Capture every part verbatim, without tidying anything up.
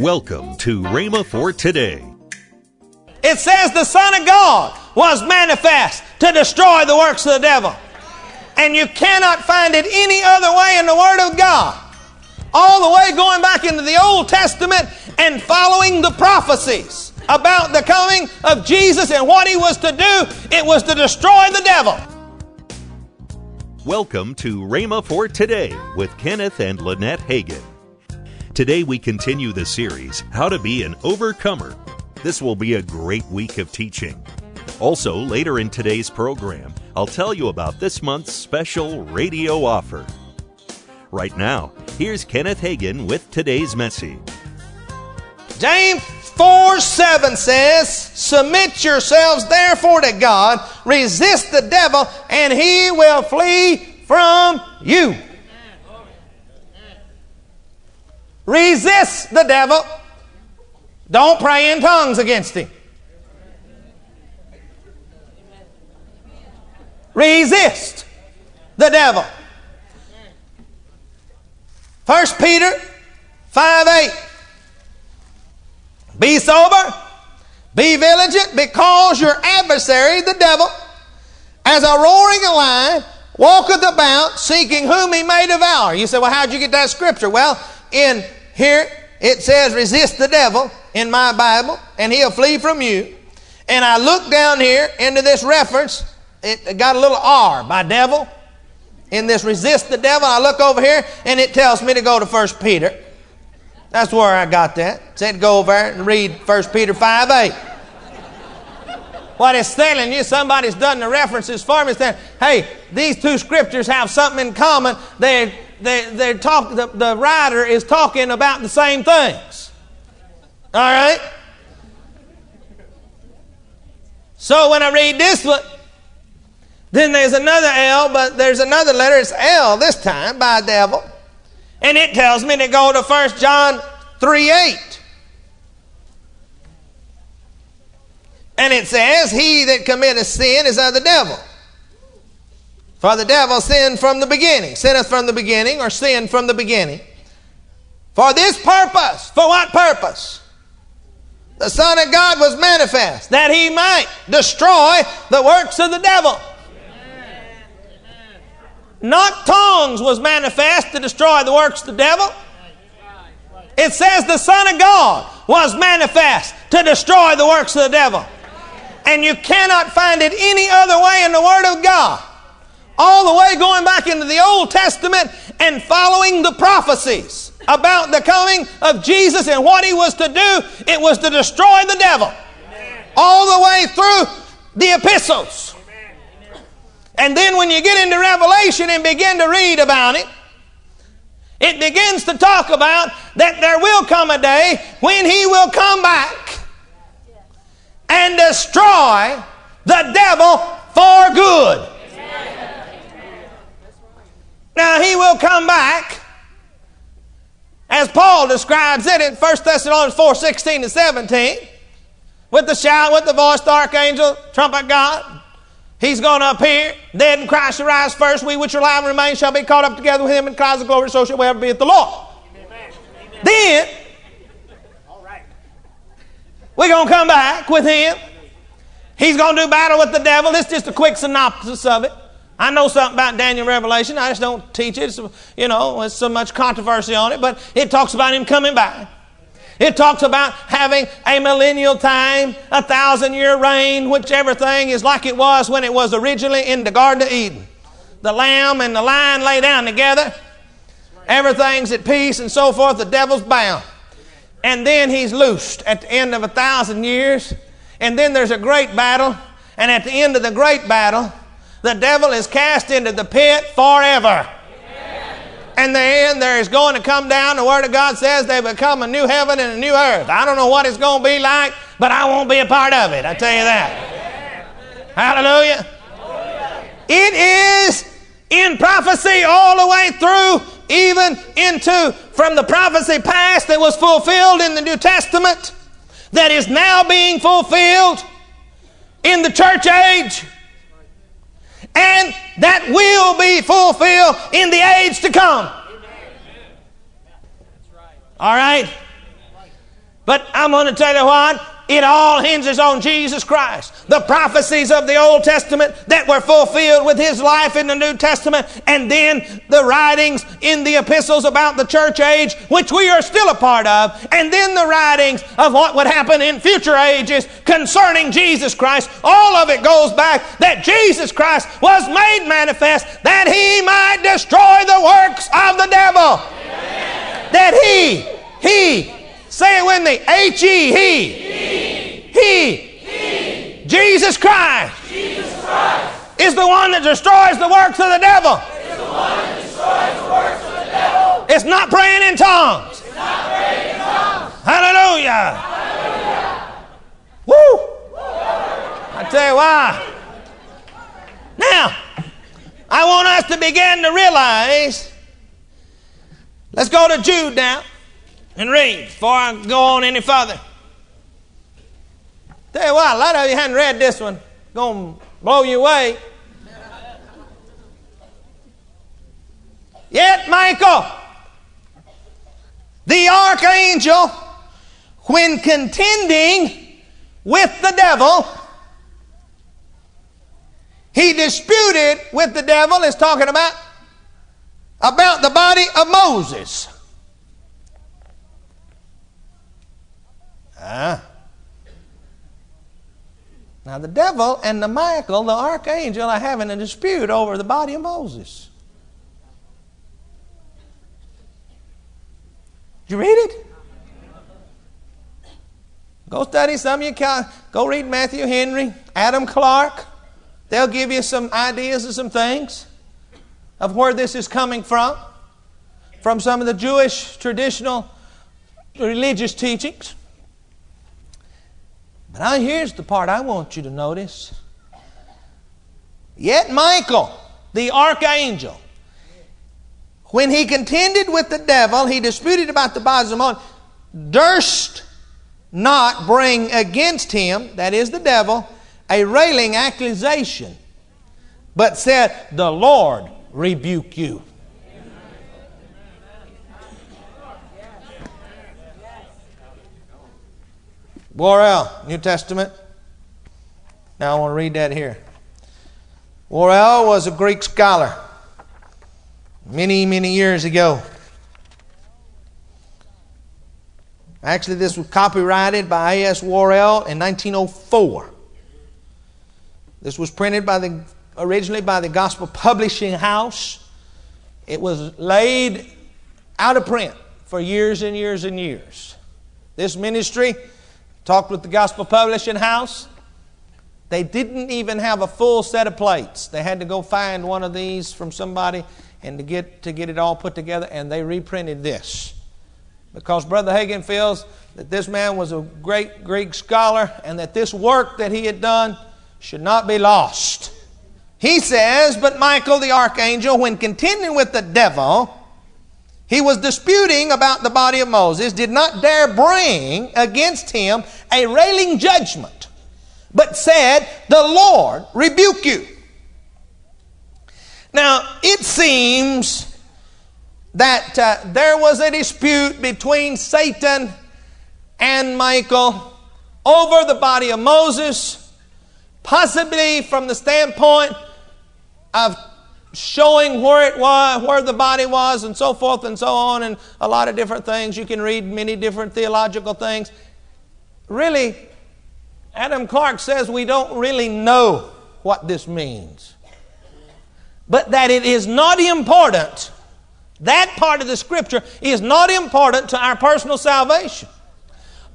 Welcome to Rhema for Today. It says the Son of God was manifest to destroy the works of the devil. And you cannot find it any other way in the Word of God. All the way going back into the Old Testament and following the prophecies about the coming of Jesus and what He was to do, it was to destroy the devil. Welcome to Rhema for Today with Kenneth and Lynette Hagin. Today we continue the series, How to Be an Overcomer. This will be a great week of teaching. Also, later in today's program, I'll tell you about this month's special radio offer. Right now, here's Kenneth Hagin with today's message. James four seven says, "Submit yourselves therefore to God, resist the devil, and he will flee from you." Resist the devil. Don't pray in tongues against him. Resist the devil. First Peter five eight. Be sober, be vigilant, because your adversary, the devil, as a roaring lion, walketh about, seeking whom he may devour. You say, well, how'd you get that scripture? Well, in here it says, resist the devil in my Bible, and he'll flee from you. And I look down here into this reference. It got a little R by devil. In this resist the devil, I look over here, and it tells me to go to First Peter. That's where I got that. It said go over and read First Peter five eight. What it's telling you, somebody's done the references for me. It's saying, hey, these two scriptures have something in common. They, they, they're talk, the, the writer is talking about the same things. All right? So when I read this one, then there's another L, but there's another letter. It's L this time, by devil. And it tells me to go to First John three eight. And it says, he that committeth sin is of the devil. For the devil sinned from the beginning. Sinneth from the beginning, or sinned from the beginning. For this purpose. For what purpose? The Son of God was manifest, that he might destroy the works of the devil. Not tongues was manifest to destroy the works of the devil. It says the Son of God was manifest to destroy the works of the devil. And you cannot find it any other way in the Word of God. All the way going back into the Old Testament and following the prophecies about the coming of Jesus and what He was to do, it was to destroy the devil. All the way through the epistles. And then when you get into Revelation and begin to read about it, it begins to talk about that there will come a day when He will come back and destroy the devil for good. Now, He will come back, as Paul describes it in First Thessalonians four sixteen to seventeen, with the shout, with the voice, the archangel, trumpet God. He's going to appear. Dead in Christ shall rise first. We which are alive and remain shall be caught up together with Him in clouds of glory. So shall we ever be at the Lord. Amen. Then, all right, we're going to come back with Him. He's going to do battle with the devil. It's just a quick synopsis of it. I know something about Daniel Revelation. I just don't teach it. It's, you know, there's so much controversy on it. But it talks about Him coming back. It talks about having a millennial time, a thousand-year reign, which everything is like it was when it was originally in the Garden of Eden. The lamb and the lion lay down together. Everything's at peace and so forth. The devil's bound. And then he's loosed at the end of a thousand years. And then there's a great battle. And at the end of the great battle, the devil is cast into the pit forever. And then there is going to come down, the Word of God says, they become a new heaven and a new earth. I don't know what it's going to be like, but I won't be a part of it. I tell you that. Hallelujah. Hallelujah. It is in prophecy all the way through, even into from the prophecy past that was fulfilled in the New Testament, that is now being fulfilled in the church age. And that will be fulfilled in the age to come. All right? But I'm going to tell you what, it all hinges on Jesus Christ. The prophecies of the Old Testament that were fulfilled with his life in the New Testament, and then the writings in the epistles about the church age, which we are still a part of, and then the writings of what would happen in future ages concerning Jesus Christ. All of it goes back that Jesus Christ was made manifest that he might destroy the works of the devil. Amen. That he, he, say it with me, H E, he. He. He. He. Jesus Christ. Jesus Christ is the one that destroys the works of the devil. It's the one that destroys the works of the devil. It's not praying in tongues. It's not praying in tongues. Hallelujah. Hallelujah. Woo. I tell you why. Now, I want us to begin to realize, let's go to Jude now. And read before I go on any further. Tell you what, a lot of you hadn't read this one. It's going to blow you away. Yet Michael, the archangel, when contending with the devil, he disputed with the devil, is talking about, about the body of Moses. Ah. Now the devil and the Michael, the archangel, are having a dispute over the body of Moses. Did you read it? Go study some of your cal- go read Matthew Henry, Adam Clark. They'll give you some ideas and some things of where this is coming from, from some of the Jewish traditional religious teachings. But now here's the part I want you to notice. Yet Michael, the archangel, when he contended with the devil, he disputed about the bodies of Moses, durst not bring against him, that is the devil, a railing accusation, but said, the Lord rebuke you. Worrell, New Testament. Now I want to read that here. Worrell was a Greek scholar many, many years ago. Actually, this was copyrighted by A S Worrell in nineteen oh four. This was printed by the originally by the Gospel Publishing House. It was laid out of print for years and years and years. This ministry talked with the Gospel Publishing House. They didn't even have a full set of plates. They had to go find one of these from somebody and to get to get it all put together, and they reprinted this. Because Brother Hagin feels that this man was a great Greek scholar and that this work that he had done should not be lost. He says, but Michael the archangel, when contending with the devil, he was disputing about the body of Moses, did not dare bring against him a railing judgment, but said, the Lord rebuke you. Now, it seems that uh, there was a dispute between Satan and Michael over the body of Moses, possibly from the standpoint of showing where it was, where the body was, and so forth and so on, and a lot of different things. You can read many different theological things. Really, Adam Clark says we don't really know what this means, but that it is not important. That part of the scripture is not important to our personal salvation.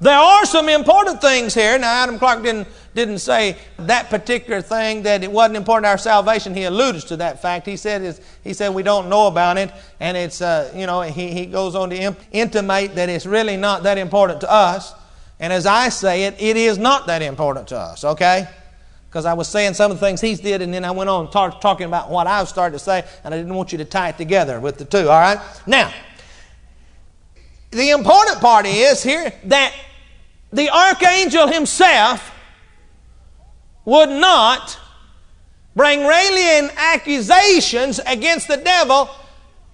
There are some important things here. Now, Adam Clark didn't didn't say that particular thing, that it wasn't important to our salvation. He alludes to that fact. He said it's, he said we don't know about it, and it's uh, you know he he goes on to im- intimate that it's really not that important to us. And as I say it, it is not that important to us. Okay, because I was saying some of the things he did, and then I went on talk, talking about what I started to say, and I didn't want you to tie it together with the two. All right, now. The important part is here that the archangel himself would not bring railing accusations against the devil.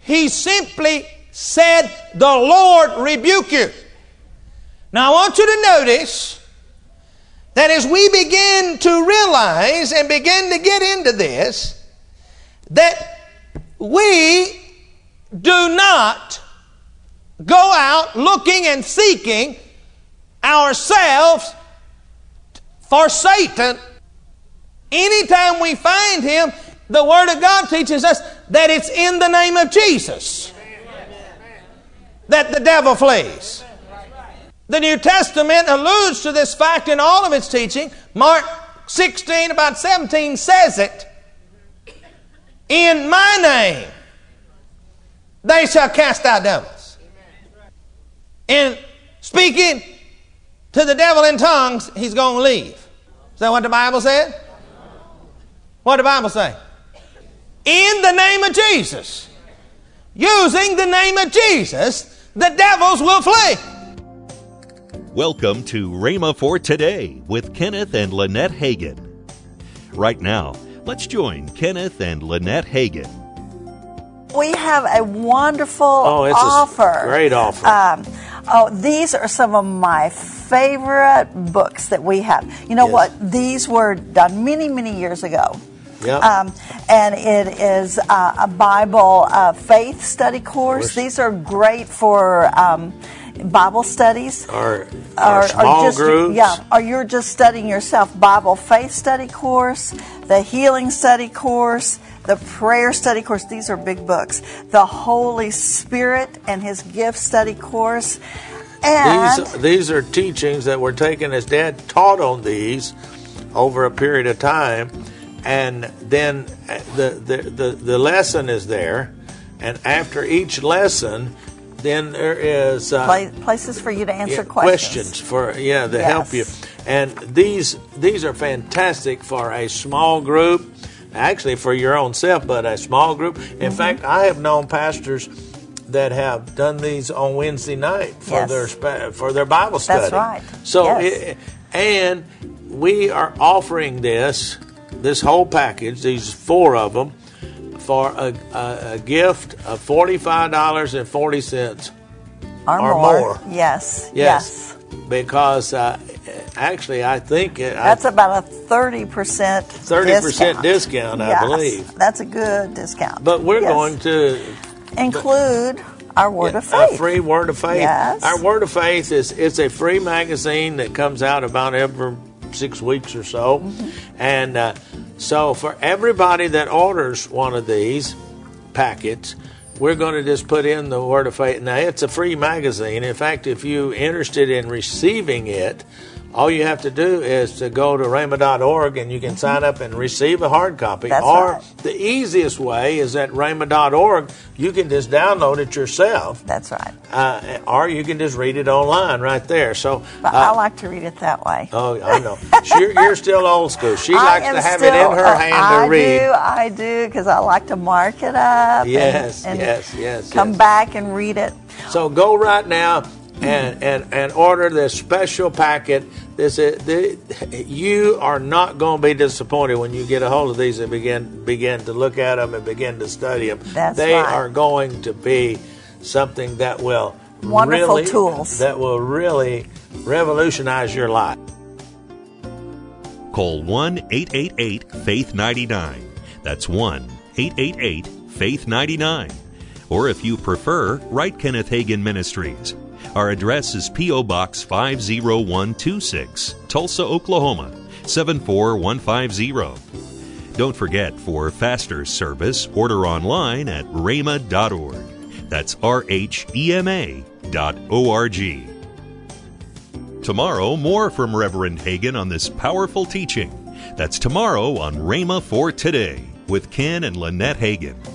He simply said, the Lord rebuke you. Now, I want you to notice that as we begin to realize and begin to get into this, that we do not go out looking and seeking ourselves for Satan. Anytime we find him, the Word of God teaches us that it's in the name of Jesus that the devil flees. The New Testament alludes to this fact in all of its teaching. Mark sixteen, about seventeen, says it. In my name they shall cast out devils. In speaking to the devil in tongues, he's going to leave. Is that what the Bible said? What did the Bible say? In the name of Jesus. Using the name of Jesus, the devils will flee. Welcome to Rhema for Today with Kenneth and Lynette Hagin. Right now, let's join Kenneth and Lynette Hagin. We have a wonderful oh, it's offer. A great offer. Um, oh, these are some of my favorite books that we have. You know yes. what? These were done many, many years ago. Yep. Um, and it is uh, a Bible uh, faith study course. These are great for um, Bible studies. Or, or, or small just, groups. Yeah, or you're just studying yourself. Bible faith study course, the healing study course, the prayer study course. These are big books. The Holy Spirit and His gift study course. And these, these are teachings that were taken as Dad taught on these over a period of time. And then the, the, the, the lesson is there. And after each lesson, then there is... Uh, places for you to answer yeah, questions. Questions for, yeah, to yes. help you. And these these are fantastic for a small group, actually for your own self, but a small group. In mm-hmm. fact, I have known pastors that have done these on Wednesday night for, yes. their, spa- for their Bible study. That's right. So, yes. it, and we are offering this... this whole package, these four of them, for a, a, a gift of forty-five dollars and forty cents or, or more. more. Yes, yes. yes. Because uh, actually, I think it, that's I, about a thirty percent thirty percent discount. discount, I yes, believe. That's a good discount. But we're yes. going to include our Word yeah, of Faith. A free Word of Faith. Yes. Our Word of Faith is it's a free magazine that comes out about every six weeks or so. Mm-hmm. And uh, so for everybody that orders one of these packets, we're going to just put in the Word of Faith. Now, it's a free magazine. In fact, if you're interested in receiving it, all you have to do is to go to rhema dot org and you can mm-hmm. sign up and receive a hard copy. That's or right. the easiest way is at rhema dot org. You can just download it yourself. That's right. Uh, or you can just read it online right there. So, but uh, I like to read it that way. Oh, I know. You're, you're still old school. She I likes to have still, it in her uh, hand I to read. Do, I do, because I like to mark it up. Yes, and, and yes, yes. Come yes. back and read it. So go right now. And, and and order this special packet. This is, the, you are not going to be disappointed when you get a hold of these and begin begin to look at them and begin to study them. That's they right. are going to be something that will wonderful really, tools that will really revolutionize your life. Call one eight eight eight faith nine nine. That's one eight eight eight faith nine nine. Or if you prefer, write Kenneth Hagin Ministries. Our address is P O. Box five oh one two six, Tulsa, Oklahoma, seven four one five zero. Don't forget, for faster service, order online at rhema dot org. That's R H E M A dot O R G. Tomorrow, more from Reverend Hagin on this powerful teaching. That's tomorrow on Rhema for Today with Ken and Lynette Hagin.